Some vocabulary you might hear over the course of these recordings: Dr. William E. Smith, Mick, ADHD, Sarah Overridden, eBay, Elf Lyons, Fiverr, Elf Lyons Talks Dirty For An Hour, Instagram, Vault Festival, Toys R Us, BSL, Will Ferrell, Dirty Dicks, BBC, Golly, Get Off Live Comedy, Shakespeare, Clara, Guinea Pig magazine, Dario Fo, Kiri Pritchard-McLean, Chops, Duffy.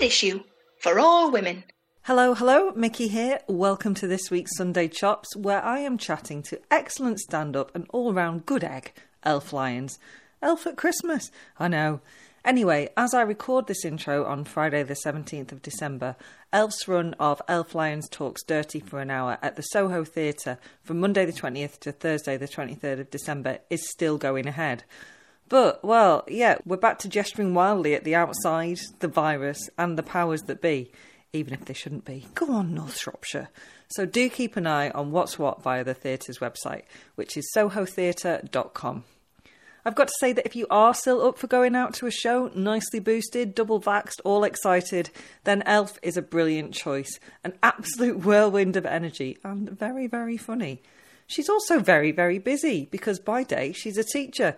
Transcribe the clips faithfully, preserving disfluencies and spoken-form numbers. with issue for all women. Hello, hello, Mickey here. Welcome to this week's Sunday Chops, where I am chatting to excellent stand-up and all-round good egg, Elf Lyons. Elf at Christmas, I know. Anyway, as I record this intro on Friday the seventeenth of December, Elf's run of Elf Lyons Talks Dirty for an Hour at the Soho Theatre from Monday the twentieth to Thursday the twenty-third of December is still going ahead. But, well, yeah, we're back to gesturing wildly at the outside, the virus and the powers that be, even if they shouldn't be. Go on, North Shropshire. So do keep an eye on what's what via the theatre's website, which is soho theatre dot com. I've got to say that if you are still up for going out to a show, nicely boosted, double vaxxed, all excited, then Elf is a brilliant choice, an absolute whirlwind of energy and very, very funny. She's also very, very busy because by day she's a teacher.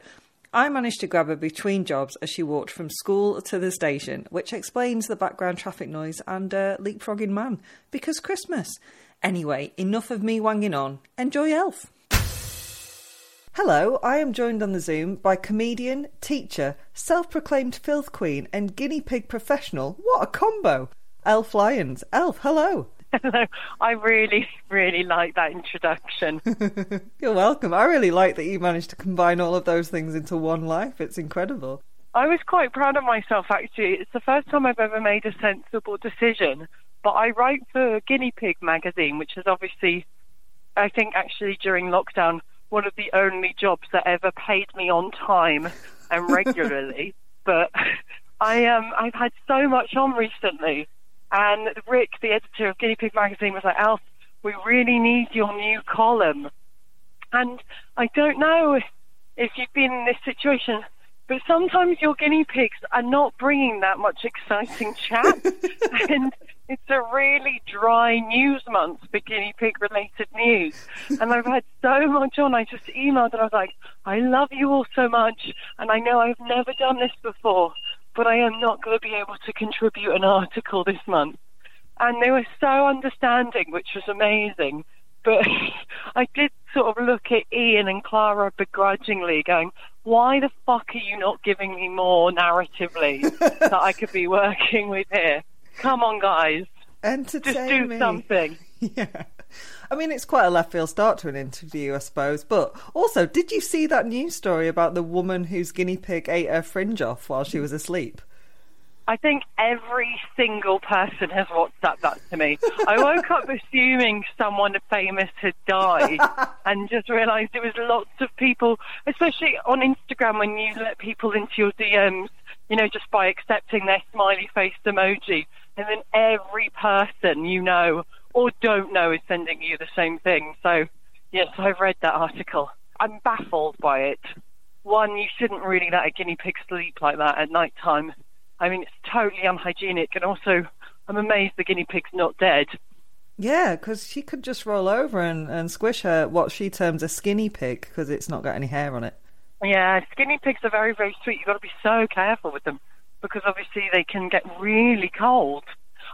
I managed to grab her between jobs as she walked from school to the station, which explains the background traffic noise and uh, leapfrogging man, because Christmas. Anyway, enough of me wanging on. Enjoy Elf. Hello, I am joined on the Zoom by comedian, teacher, self-proclaimed filth queen and guinea pig professional, what a combo, Elf Lyons. Elf, hello. Hello, I really, really like that introduction. You're welcome. I really like that you managed to combine all of those things into one life. It's incredible. I was quite proud of myself, actually. It's the first time I've ever made a sensible decision, but I write for Guinea Pig magazine, which is obviously, I think actually during lockdown, one of the only jobs that ever paid me on time and regularly. But I, um, I've had so much on recently. And Rick, the editor of Guinea Pig magazine, was like, Elf, we really need your new column. And I don't know if, if you've been in this situation, but sometimes your guinea pigs are not bringing that much exciting chat. And it's a really dry news month for guinea pig-related news. And I've had so much on. I just emailed and I was like, I love you all so much. And I know I've never done this before, but I am not going to be able to contribute an article this month. And they were so understanding, which was amazing. But I did sort of look at Ian and Clara begrudgingly going, why the fuck are you not giving me more narratively that I could be working with here? Come on, guys. Entertain Just do me. something. Yeah. I mean, it's quite a left field start to an interview, I suppose. But also, did you see that news story about the woman whose guinea pig ate her fringe off while she was asleep? I think every single person has WhatsApped that to me. I woke up assuming someone famous had died and just realised there was lots of people, especially on Instagram when you let people into your D Ms, you know, just by accepting their smiley-faced emoji. And then every person you know or don't know is sending you the same thing. So, yes, I've read that article. I'm baffled by it. One, you shouldn't really let a guinea pig sleep like that at night time. I mean, it's totally unhygienic. And also, I'm amazed the guinea pig's not dead. Yeah, because she could just roll over and, and squish her, what she terms a skinny pig, because it's not got any hair on it. Yeah, skinny pigs are very, very sweet. You've got to be so careful with them, because obviously they can get really cold.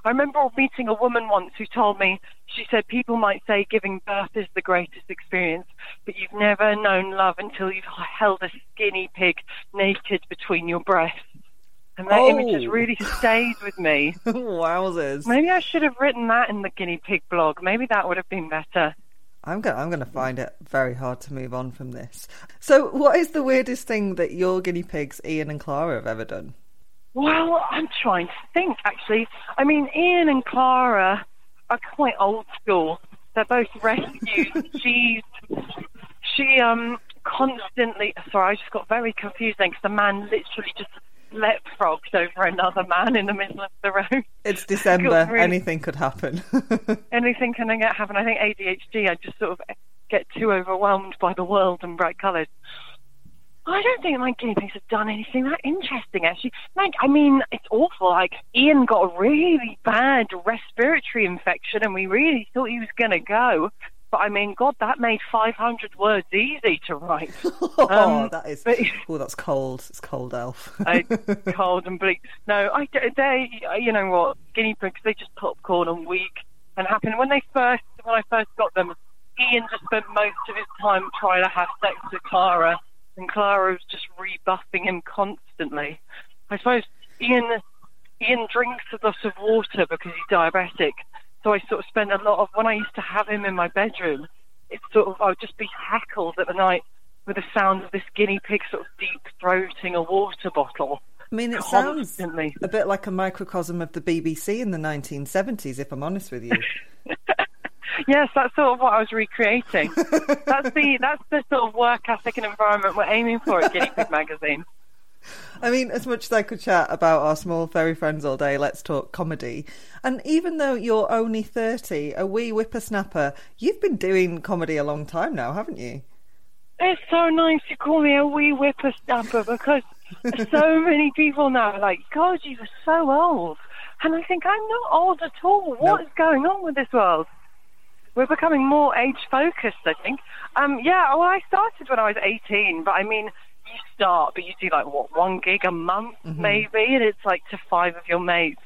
I remember meeting a woman once who told me, she said, people might say giving birth is the greatest experience, but you've never known love until you've held a skinny pig naked between your breasts. And that oh. image has really stayed with me. Wowzers. Maybe I should have written that in the guinea pig blog. Maybe that would have been better. I'm going I'm going to find it very hard to move on from this. So what is the weirdest thing that your guinea pigs, Ian and Clara, have ever done? Well, I'm trying to think, actually. I mean, Ian and Clara are quite old school. They're both rescued. She's, she um constantly... Sorry, I just got very confused then, because the man literally just leapfrogged over another man in the middle of the road. It's December. Really, anything could happen. Anything can happen. I think A D H D, I just sort of get too overwhelmed by the world and bright colours. I don't think my guinea pigs have done anything that interesting, actually. Like, I mean, it's awful. Like, Ian got a really bad respiratory infection and we really thought he was going to go. But, I mean, God, that made five hundred words easy to write. oh, um, that is... But, oh, that's cold. It's cold, Elf. It's cold and bleak. No, I, they, you know what, guinea pigs, they just popcorn and weak and happy. When they first, when I first got them, Ian just spent most of his time trying to have sex with Clara. And Clara was just rebuffing him constantly. I suppose Ian Ian drinks a lot of water because he's diabetic. So I sort of spend a lot of, when I used to have him in my bedroom, it's sort of, I would just be heckled at the night with the sound of this guinea pig sort of deep throating a water bottle. I mean, it constantly. Sounds a bit like a microcosm of the B B C in the nineteen seventies, if I'm honest with you. Yes, that's sort of what I was recreating. that's the that's the sort of work ethic and environment we're aiming for at Guinea Pig magazine. I mean, as much as I could chat about our small furry friends all day, let's talk comedy. And even though you're only thirty, a wee whippersnapper, you've been doing comedy a long time now, haven't you? It's so nice you call me a wee whippersnapper because so many people now are like, God, you were so old. And I think, I'm not old at all. What nope. is going on with this world? We're becoming more age-focused, I think. Um, yeah, well, I started when I was eighteen, but I mean, you start, but you do, like, what, one gig a month, mm-hmm. maybe? And it's, like, to five of your mates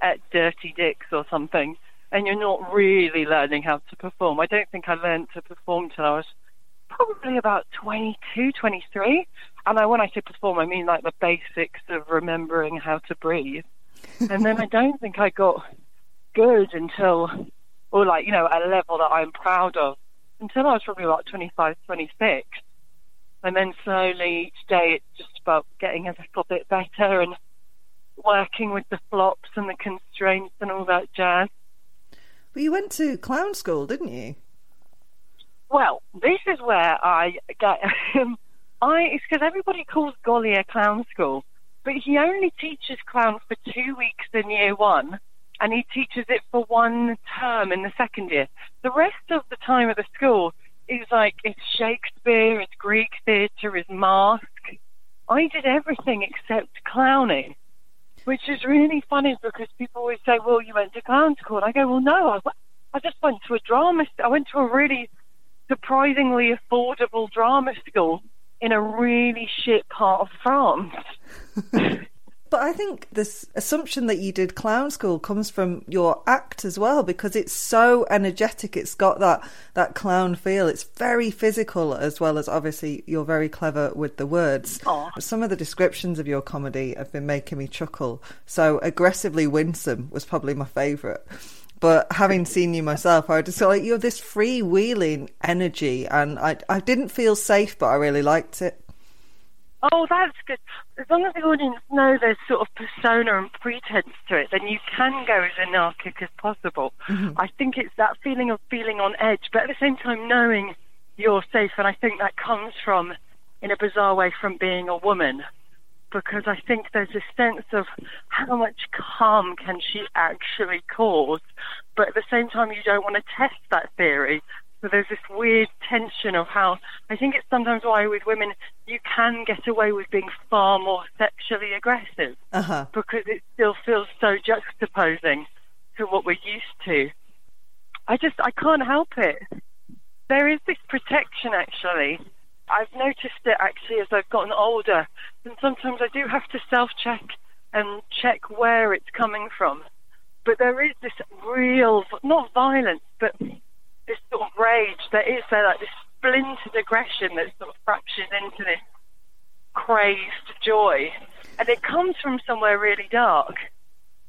at Dirty Dicks or something, and you're not really learning how to perform. I don't think I learned to perform till I was probably about twenty-two, twenty-three. And I, when I say perform, I mean, like, the basics of remembering how to breathe. And then I don't think I got good until... or, like, you know, a level that I'm proud of, until I was probably about twenty-five, twenty-six. And then slowly each day it's just about getting a little bit better and working with the flops and the constraints and all that jazz. Well, you went to clown school, didn't you? Well, this is where I get... I, it's because everybody calls Golly a clown school, but he only teaches clown for two weeks in year one. And he teaches it for one term in the second year. The rest of the time at the school is like, it's Shakespeare, it's Greek theatre, it's masque. I did everything except clowning, which is really funny because people always say, well, you went to clown school. And I go, well, no, I, I just went to a drama, I went to a really surprisingly affordable drama school in a really shit part of France. But I think this assumption that you did clown school comes from your act as well, because it's so energetic. It's got that, that clown feel. It's very physical, as well as obviously you're very clever with the words. Aww. Some of the descriptions of your comedy have been making me chuckle. So aggressively winsome was probably my favourite. But having seen you myself, I just felt like you're this freewheeling energy. And I, I didn't feel safe, but I really liked it. Oh, that's good. As long as the audience know there's sort of persona and pretense to it, then you can go as anarchic as possible. Mm-hmm. I think it's that feeling of feeling on edge, but at the same time knowing you're safe. And I think that comes from, in a bizarre way, from being a woman, because I think there's a sense of how much calm can she actually cause, but at the same time you don't want to test that theory. So there's this weird tension of how, I think it's sometimes why with women you can get away with being far more sexually aggressive, uh-huh. because it still feels so juxtaposing to what we're used to. I just, I can't help it. There is this protection, actually. I've noticed it, actually, as I've gotten older, and sometimes I do have to self-check and check where it's coming from. But there is this real, not violence, but... this sort of rage that is there, like this splintered aggression that sort of fractures into this crazed joy. And it comes from somewhere really dark,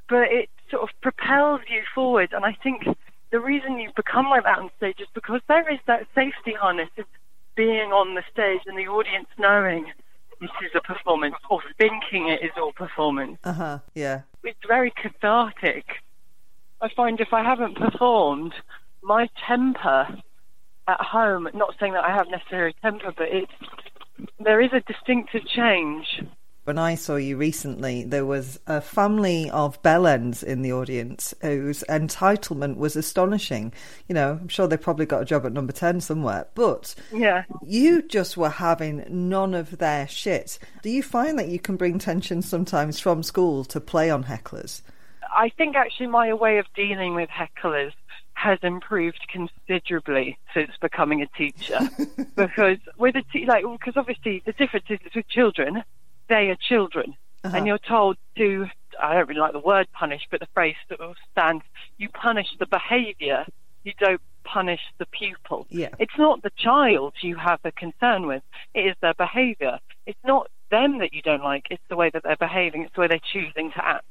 but it sort of propels you forward. And I think the reason you become like that on stage is because there is that safety harness of being on the stage and the audience knowing this is a performance, or thinking it is all performance. Uh-huh, yeah. It's very cathartic. I find if I haven't performed... my temper at home, not saying that I have necessarily temper, but it's, there is a distinctive change. When I saw you recently, there was a family of bellends in the audience whose entitlement was astonishing. You know, I'm sure they probably got a job at number ten somewhere, but yeah, you just were having none of their shit. Do you find that you can bring tension sometimes from school to play on hecklers? I think actually my way of dealing with hecklers has improved considerably since becoming a teacher, because with a te- like because obviously the difference is with children, they are children, uh-huh. and you're told to, I don't really like the word punish, but the phrase that will stand, you punish the behaviour, you don't punish the pupil. Yeah. It's not the child you have a concern with, it is their behaviour. It's not them that you don't like, it's the way that they're behaving, it's the way they're choosing to act.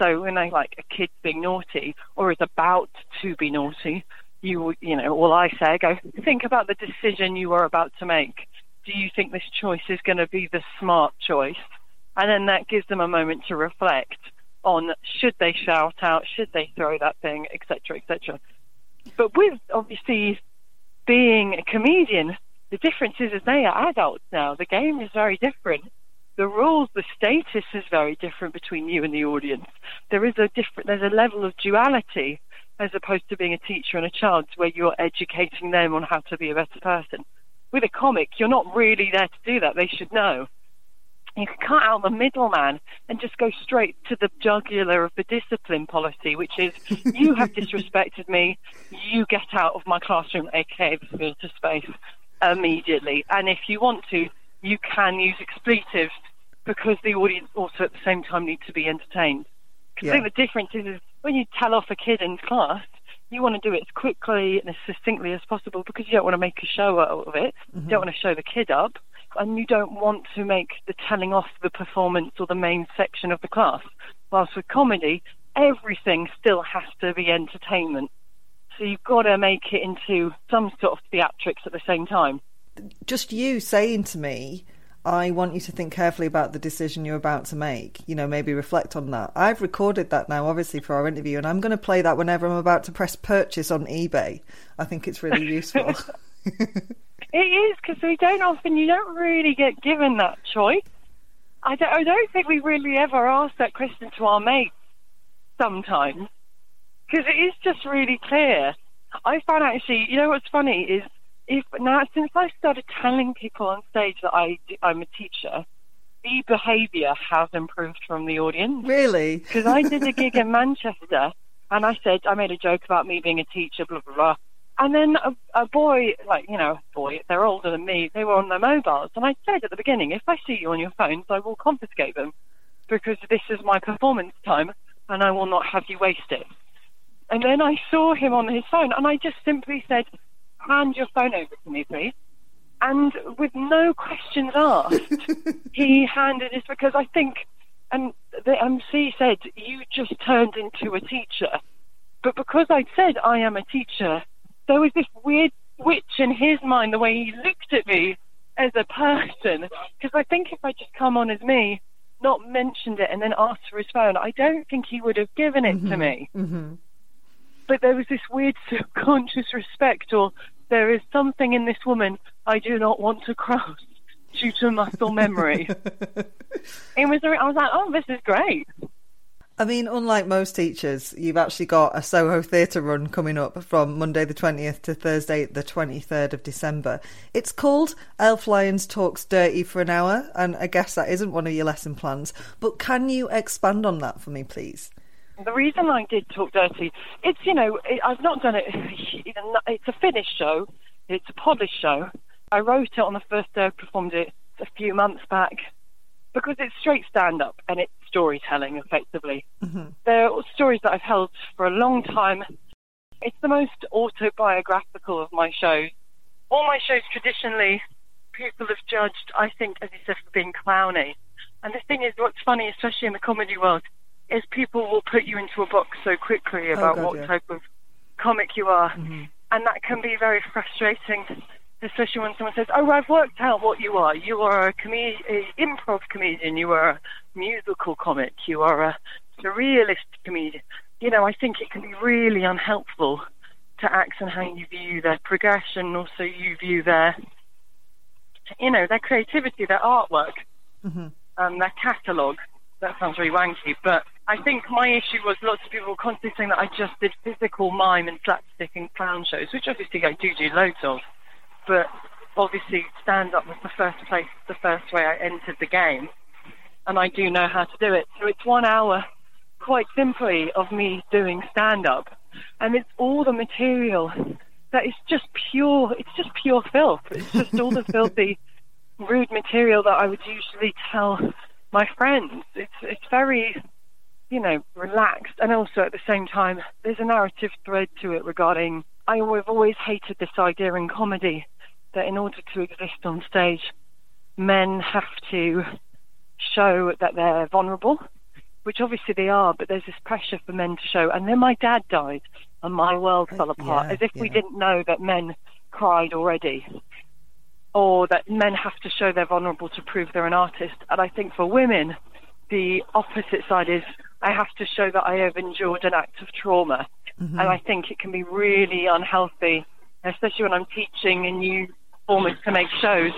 So when I like a kid being naughty or is about to be naughty, you you know, all I say, I go, think about the decision you are about to make. Do you think this choice is going to be the smart choice? And then that gives them a moment to reflect on should they shout out, should they throw that thing, et cetera, et cetera. But with obviously being a comedian, the difference is, is they are adults now. The game is very different. The rules, the status is very different between you and the audience. There is a different. There's a level of duality as opposed to being a teacher and a child, where you're educating them on how to be a better person. With a comic, you're not really there to do that. They should know. You can cut out the middleman and just go straight to the jugular of the discipline policy, which is, you have disrespected me, you get out of my classroom, aka the theatre space, immediately. And if you want to, you can use expletives, because the audience also at the same time need to be entertained. Because yeah. I think the difference is, is when you tell off a kid in class, you want to do it as quickly and as succinctly as possible, because you don't want to make a show out of it. Mm-hmm. You don't want to show the kid up, and you don't want to make the telling off the performance or the main section of the class. Whilst with comedy, everything still has to be entertainment. So you've got to make it into some sort of theatrics at the same time. Just you saying to me, I want you to think carefully about the decision you're about to make, you know, maybe reflect on that. I've recorded that now, obviously, for our interview, and I'm going to play that whenever I'm about to press purchase on eBay. I think it's really useful. It is, because we don't often, you don't really get given that choice. I don't, I don't think we really ever ask that question to our mates sometimes, because it is just really clear. I found actually, you know what's funny is, if now since I started telling people on stage that I, I'm a teacher, the behaviour has improved from the audience. Really? Because I did a gig in Manchester, and I said, I made a joke about me being a teacher, blah, blah, blah. And then a, a boy, like, you know, boy, they're older than me, they were on their mobiles. And I said at the beginning, if I see you on your phones, I will confiscate them, because this is my performance time and I will not have you waste it. And then I saw him on his phone, and I just simply said, hand your phone over to me, please. And with no questions asked, he handed it, because I think, and the M C said, you just turned into a teacher. But because I'd said I am a teacher, there was this weird switch in his mind, the way he looked at me as a person. Because I think if I just come on as me, not mentioned it, and then asked for his phone, I don't think he would have given it mm-hmm. to me. Mm-hmm. But there was this weird subconscious respect, or there is something in this woman I do not want to cross due to muscle memory. It was. I was like, oh, this is great. I mean, unlike most teachers, you've actually got a Soho Theatre run coming up from Monday the twentieth to Thursday the twenty-third of December. It's called Elf Lyons Talks Dirty for an Hour, and I guess that isn't one of your lesson plans. But can you expand on that for me, please? The reason I did Talk Dirty, it's, you know, I've not done it. It's a finished show. It's a polished show. I wrote it on the first day I performed it a few months back, because it's straight stand-up and it's storytelling, effectively. Mm-hmm. They're stories that I've held for a long time. It's the most autobiographical of my shows. All my shows, traditionally, people have judged, I think, as you said, for being clowny. And the thing is, what's funny, especially in the comedy world, is people will put you into a box so quickly about oh, God, what yeah. type of comic you are. Mm-hmm. And that can be very frustrating, especially when someone says, oh, I've worked out what you are. You are a comed- a improv comedian. You are a musical comic. You are a surrealist comedian. You know, I think it can be really unhelpful to acts and how you view their progression. Also, you view their, you know, their creativity, their artwork, mm-hmm. um, their catalogue. That sounds really wanky, but I think my issue was lots of people were constantly saying that I just did physical mime and slapstick and clown shows, which obviously I do do loads of. But obviously stand-up was the first place, the first way I entered the game. And I do know how to do it. So it's one hour, quite simply, of me doing stand-up. And it's all the material that is just pure, it's just pure filth. It's just all the filthy, rude material that I would usually tell my friends. It's, it's very, you know, relaxed. And also at the same time, there's a narrative thread to it regarding, I've always hated this idea in comedy that in order to exist on stage, men have to show that they're vulnerable, which obviously they are, but there's this pressure for men to show. And then my dad died and my world fell apart, yeah, as if yeah. we didn't know that men cried already, or that men have to show they're vulnerable to prove they're an artist. And I think for women, the opposite side is, I have to show that I have endured an act of trauma. Mm-hmm. And I think it can be really unhealthy, especially when I'm teaching and you almost to make shows.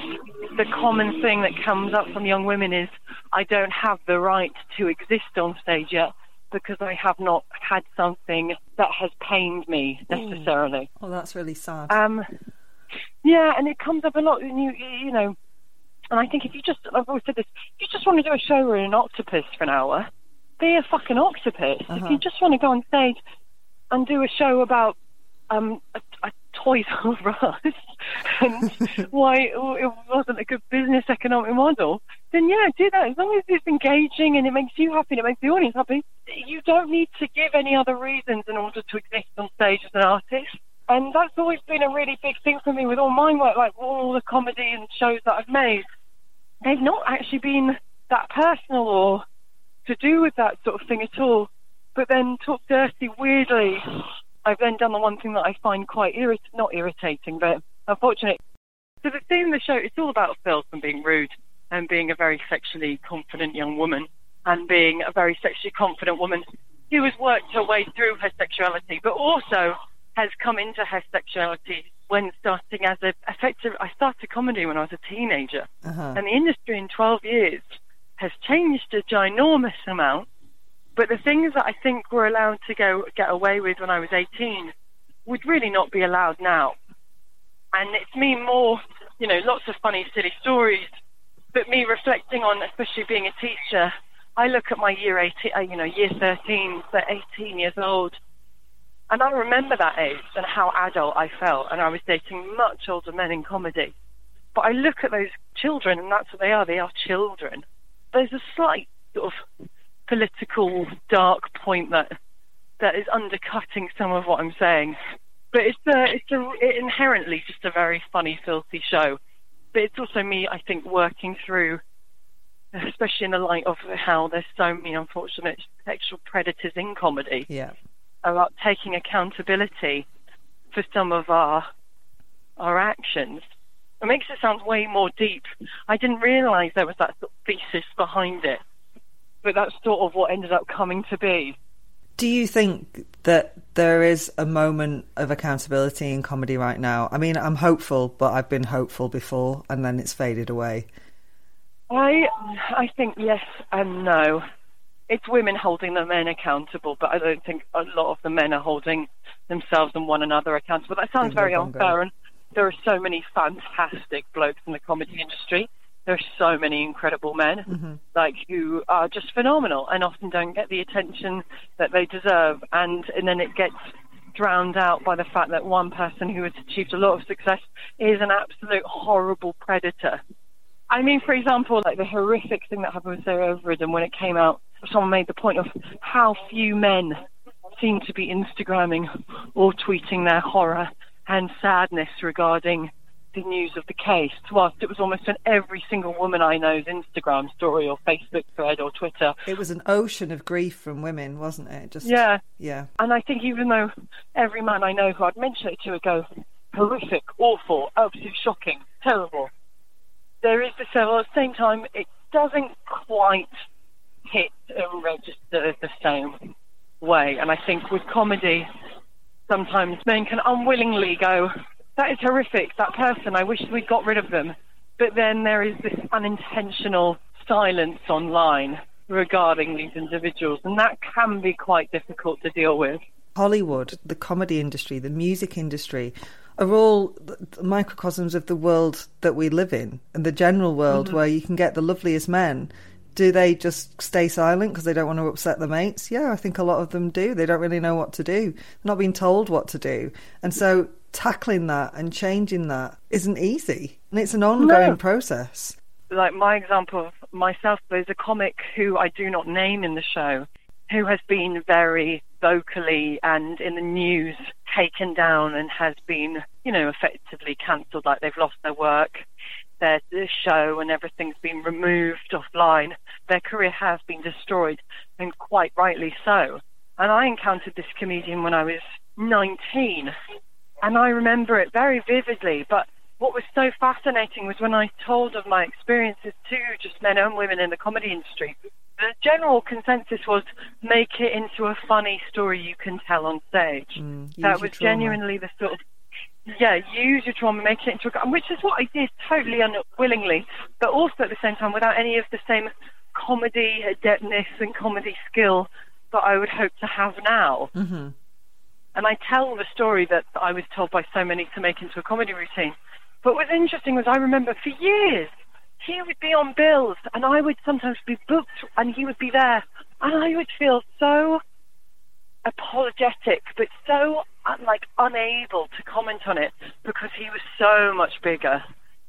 The common thing that comes up from young women is, I don't have the right to exist on stage yet because I have not had something that has pained me necessarily. Ooh. Oh, that's really sad. Um, yeah, and it comes up a lot. And you, you know, and I think if you just, I've always said this, if you just want to do a show with an octopus for an hour, be a fucking octopus. Uh-huh. If you just want to go on stage and do a show about um, a, a Toys R Us and why it wasn't a good business economic model, then yeah, do that. As long as it's engaging and it makes you happy and it makes the audience happy, you don't need to give any other reasons in order to exist on stage as an artist. And that's always been a really big thing for me with all my work, like all the comedy and shows that I've made. They've not actually been that personal or to do with that sort of thing at all. But then Talk Dirty, weirdly, I've then done the one thing that I find quite irritating, not irritating, but unfortunate. So the theme of the show, it's all about filth and being rude and being a very sexually confident young woman and being a very sexually confident woman who has worked her way through her sexuality, but also has come into her sexuality when starting as a effective. I started comedy when I was a teenager, uh-huh. and the industry in twelve years has changed a ginormous amount. But the things that I think were allowed to go get away with when I was eighteen would really not be allowed now. And it's me more, you know, lots of funny, silly stories, but me reflecting on, especially being a teacher, I look at my year eighteen, you know, year thirteen, so eighteen years old, and I remember that age and how adult I felt, and I was dating much older men in comedy. But I look at those children, and that's what they are, they are children. There's a slight sort of political dark point that that is undercutting some of what I'm saying, but it's a, it's a, it inherently just a very funny, filthy show. But it's also me, I think, working through, especially in the light of how there's so many unfortunate sexual predators in comedy, yeah, about taking accountability for some of our our actions. It makes it sound way more deep. I didn't realise there was that sort of thesis behind it, but that's sort of what ended up coming to be. Do you think that there is a moment of accountability in comedy right now? I mean, I'm hopeful, but I've been hopeful before, and then it's faded away. I I think yes and no. It's women holding the men accountable, but I don't think a lot of the men are holding themselves and one another accountable. That sounds very unfair, and there are so many fantastic blokes in the comedy industry. There are so many incredible men, mm-hmm. like, who are just phenomenal and often don't get the attention that they deserve. And, and then it gets drowned out by the fact that one person who has achieved a lot of success is an absolute horrible predator. I mean, for example, like the horrific thing that happened with Sarah Overridden when it came out, someone made the point of how few men seem to be Instagramming or tweeting their horror and sadness regarding the news of the case, whilst it was almost on every single woman I know's Instagram story or Facebook thread or Twitter. It was an ocean of grief from women, wasn't it? Just yeah, yeah. And I think even though every man I know who I'd mentioned it to would go, horrific, awful, absolutely shocking, terrible, there is this level. At the same time, it doesn't quite hit and register the same way. And I think with comedy, sometimes men can unwillingly go, that is horrific, that person, I wish we'd got rid of them. But then there is this unintentional silence online regarding these individuals, and that can be quite difficult to deal with. Hollywood, the comedy industry, the music industry are all microcosms of the world that we live in, and the general world, mm-hmm. where you can get the loveliest men. Do they just stay silent because they don't want to upset their mates? Yeah, I think a lot of them do. They don't really know what to do. They're not being told what to do. And so tackling that and changing that isn't easy, and it's an ongoing no. process. Like my example of myself, there's a comic who I do not name in the show who has been very vocally and in the news taken down and has been, you know, effectively cancelled, like they've lost their work. their show and everything's been removed offline, their career has been destroyed, and quite rightly so. And I encountered this comedian when I was nineteen, and I remember it very vividly. But what was so fascinating was when I told of my experiences to just men and women in the comedy industry, the general consensus was, make it into a funny story you can tell on stage. Mm, that was genuinely the sort of, yeah, use your trauma, make it into a... Which is what I did, totally unwillingly, but also at the same time without any of the same comedy adeptness and comedy skill that I would hope to have now. Mm-hmm. And I tell the story that I was told by so many to make into a comedy routine. But what's interesting was I remember for years, he would be on bills and I would sometimes be booked and he would be there. And I would feel so apologetic, but so like unable to comment on it because he was so much bigger.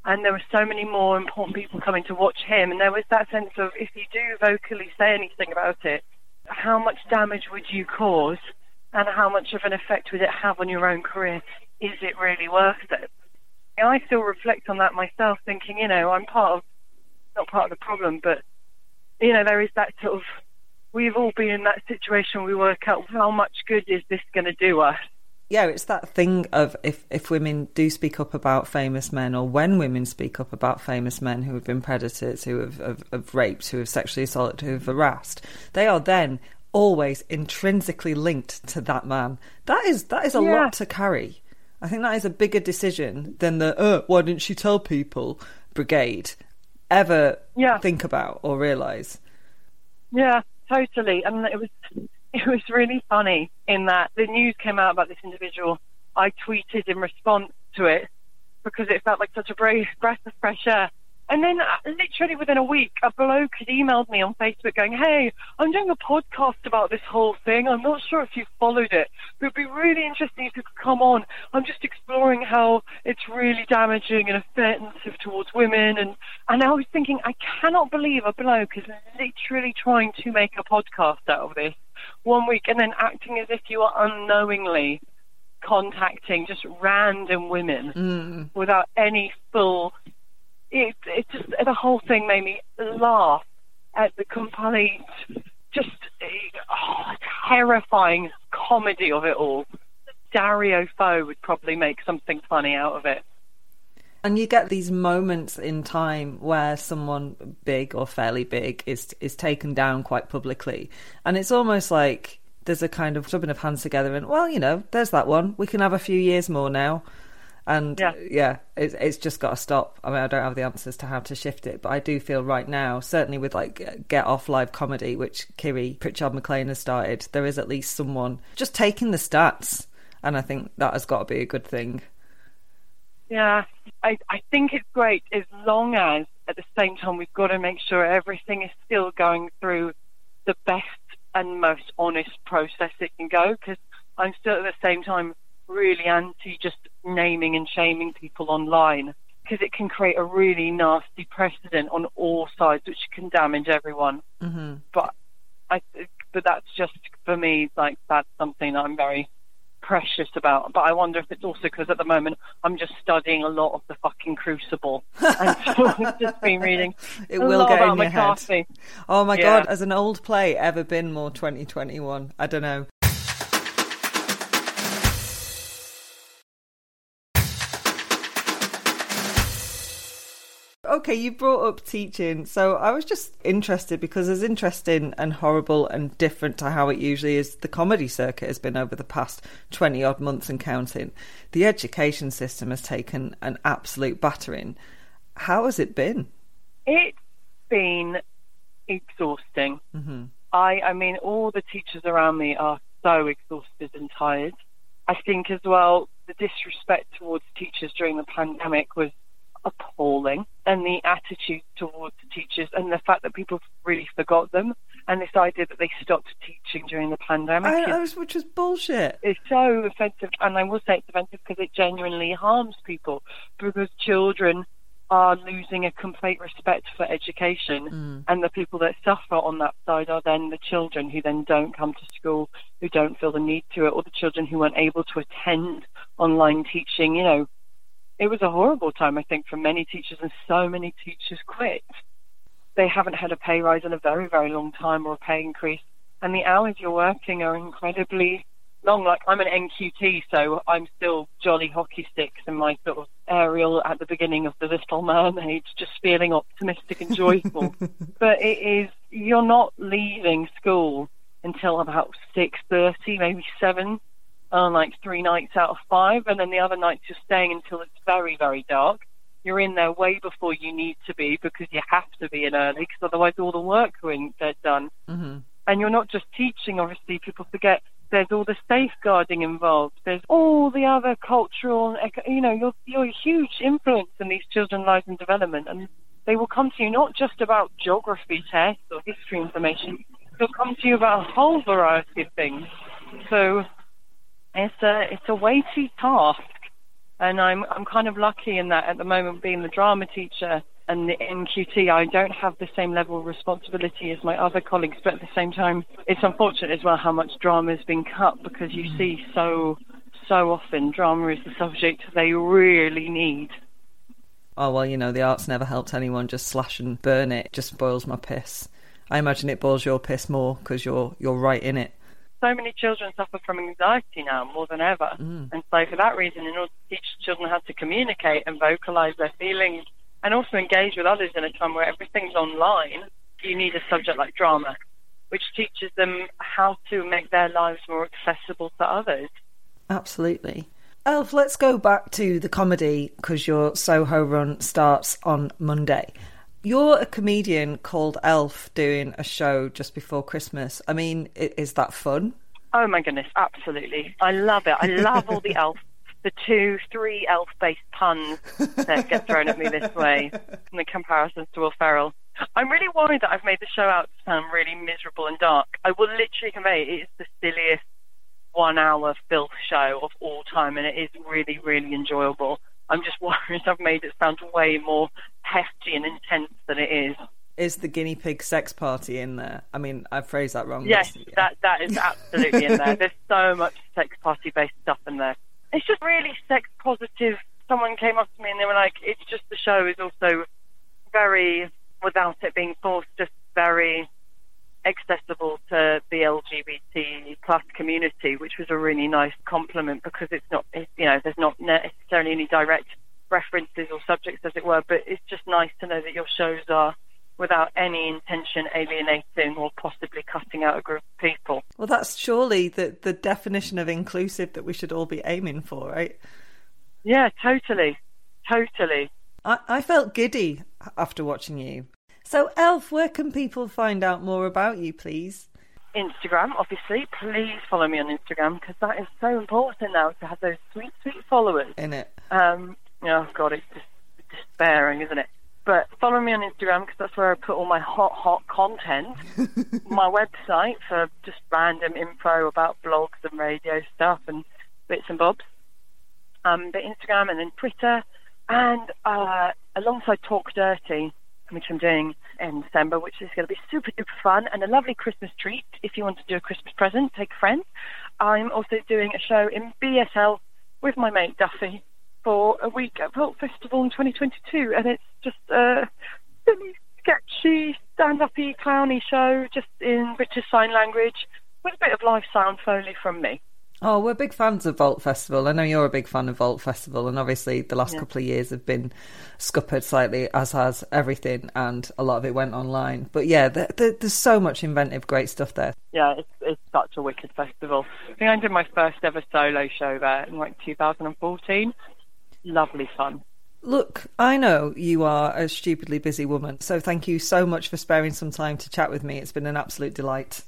And there were so many more important people coming to watch him. And there was that sense of, if you do vocally say anything about it, how much damage would you cause and how much of an effect would it have on your own career? Is it really worth it? And I still reflect on that myself, thinking, you know, I'm part of, not part of the problem, but, you know, there is that sort of, we've all been in that situation, we work out how much good is this going to do us. Yeah, it's that thing of if, if women do speak up about famous men, or when women speak up about famous men who have been predators, who have, have, have raped, who have sexually assaulted, who have harassed, they are then always intrinsically linked to that man. That is, that is a yeah. lot to carry. I think that is a bigger decision than the, oh, why didn't she tell people brigade ever yeah. think about or realise. Yeah, totally. And it was it was really funny in that the news came out about this individual. I tweeted in response to it because it felt like such a brave breath of fresh air. And then literally within a week, a bloke had emailed me on Facebook going, hey, I'm doing a podcast about this whole thing. I'm not sure if you've followed it, but it'd be really interesting if you could come on. I'm just exploring how it's really damaging and offensive towards women. And, and I was thinking, I cannot believe a bloke is literally trying to make a podcast out of this one week and then acting as if you are unknowingly contacting just random women mm. without any full... It, it just, the whole thing made me laugh at the complete, just oh, terrifying comedy of it all. Dario Fo would probably make something funny out of it. And you get these moments in time where someone big or fairly big is is taken down quite publicly. And it's almost like there's a kind of rubbing of hands together and, well, you know, there's that one. We can have a few years more now. And yeah, yeah it's, it's just got to stop. I mean, I don't have the answers to how to shift it, but I do feel right now, certainly with like Get Off Live Comedy, which Kiri Pritchard-McLean has started, there is at least someone just taking the stats. And I think that has got to be a good thing. Yeah, I, I think it's great as long as at the same time we've got to make sure everything is still going through the best and most honest process it can go, because I'm still at the same time really anti just naming and shaming people online, because it can create a really nasty precedent on all sides which can damage everyone. Mm-hmm. But I but that's just for me, like, that's something that I'm very precious about. But I wonder if it's also because at the moment I'm just studying a lot of the fucking Crucible, and so I've just been reading it a will lot get about in your McCarthy. Head. Oh my yeah. God, has an old play ever been more twenty twenty-one? I don't know. Okay, you brought up teaching, so I was just interested, because as interesting and horrible and different to how it usually is, the comedy circuit has been over the past twenty-odd months and counting. The education system has taken an absolute battering. How has it been? It's been exhausting. Mm-hmm. I, I mean, all the teachers around me are so exhausted and tired. I think as well, the disrespect towards teachers during the pandemic was appalling, and the attitude towards the teachers, and the fact that people really forgot them, and this idea that they stopped teaching during the pandemic, I, I was, which was bullshit. It's so offensive, and I will say it's offensive because it genuinely harms people, because children are losing a complete respect for education, mm. and the people that suffer on that side are then the children who then don't come to school, who don't feel the need to it, or the children who aren't able to attend online teaching. You know, it was a horrible time, I think, for many teachers, and so many teachers quit. They haven't had a pay rise in a very, very long time, or a pay increase. And the hours you're working are incredibly long. Like, I'm an N Q T, so I'm still jolly hockey sticks in my sort of aerial at the beginning of The Little Mermaid, just feeling optimistic and joyful. But it is, you're not leaving school until about six thirty, maybe seven, on like three nights out of five. And then the other nights you're staying until it's very, very dark. You're in there way before you need to be, because you have to be in early, because otherwise all the work when they're done. Mm-hmm. And you're not just teaching, obviously, people forget there's all the safeguarding involved. There's all the other cultural, you know, you're, you're a huge influence in these children's lives and development. And they will come to you not just about geography tests or history information. They'll come to you about a whole variety of things. So it's a, it's a weighty task. And I'm I'm kind of lucky in that at the moment, being the drama teacher and the N Q T, I don't have the same level of responsibility as my other colleagues. But at the same time, it's unfortunate as well how much drama has been cut, because you see so, so often drama is the subject they really need. Oh, well, you know, the art's never helped anyone. Just slash and burn it. It just boils my piss. I imagine it boils your piss more, because you're, you're right in it. So many children suffer from anxiety now more than ever. Mm. And so for that reason, in order to teach children how to communicate and vocalise their feelings and also engage with others in a time where everything's online, you need a subject like drama, which teaches them how to make their lives more accessible to others. Absolutely. Elf, let's go back to the comedy, because your Soho run starts on Monday. You're a comedian called Elf doing a show just before Christmas. I mean, is that fun? Oh, my goodness, absolutely. I love it. I love all the Elf, the two, three Elf-based puns that get thrown at me this way, and the comparisons to Will Ferrell. I'm really worried that I've made the show out to sound really miserable and dark. I will literally convey it is the silliest one-hour filth show of all time, and it is really, really enjoyable. I'm just worried I've made it sound way more hefty and intense than it is. Is the guinea pig sex party in there? I mean, I phrased that wrong. Yes, yeah. that that is absolutely in there. There's so much sex party-based stuff in there. It's just really sex-positive. Someone came up to me and they were like, it's just the show is also very, without it being forced, just very accessible to the L G B T plus community, which was a really nice compliment, because it's not, it's, you know, there's not necessarily any direct references or subjects, as it were, but it's just nice to know that your shows are without any intention alienating or possibly cutting out a group of people. Well, that's surely the, the definition of inclusive that we should all be aiming for, right? Yeah, totally. Totally. I, I felt giddy after watching you. So, Elf, where can people find out more about you, please? Instagram, obviously. Please follow me on Instagram, because that is so important now, to have those sweet, sweet followers. In it. Um, oh, God, it's just despairing, isn't it? But follow me on Instagram, because that's where I put all my hot, hot content. My website for just random info about blogs and radio stuff and bits and bobs. Um, but Instagram, and then Twitter, and uh, alongside Talk Dirty, which I'm doing in December, which is going to be super duper fun and a lovely Christmas treat. If you want to do a Christmas present, take a friend. I'm also doing a show in B S L with my mate Duffy for a week at Vault Festival in twenty twenty-two, and it's just a silly, sketchy, stand-uppy, clowny show, just in British Sign Language, with a bit of live sound foley from me. Oh, we're big fans of Vault Festival. I know you're a big fan of Vault Festival, and obviously the last yeah. couple of years have been scuppered slightly, as has everything, and a lot of it went online. But yeah, the, the, there's so much inventive, great stuff there. Yeah, it's, it's such a wicked festival. I think I did my first ever solo show there in like two thousand fourteen. Lovely fun. Look, I know you are a stupidly busy woman, so thank you so much for sparing some time to chat with me. It's been an absolute delight.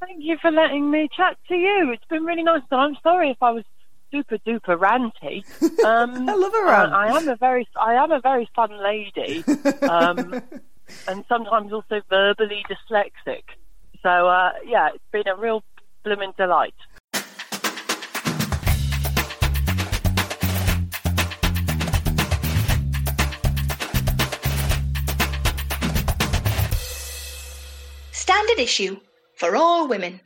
Thank you for letting me chat to you. It's been really nice, and I'm sorry if I was super duper ranty. Um, I love a rant. I, I am a very, I am a very fun lady, um, and sometimes also verbally dyslexic. So uh, yeah, it's been a real blooming delight. Standard issue. For all women.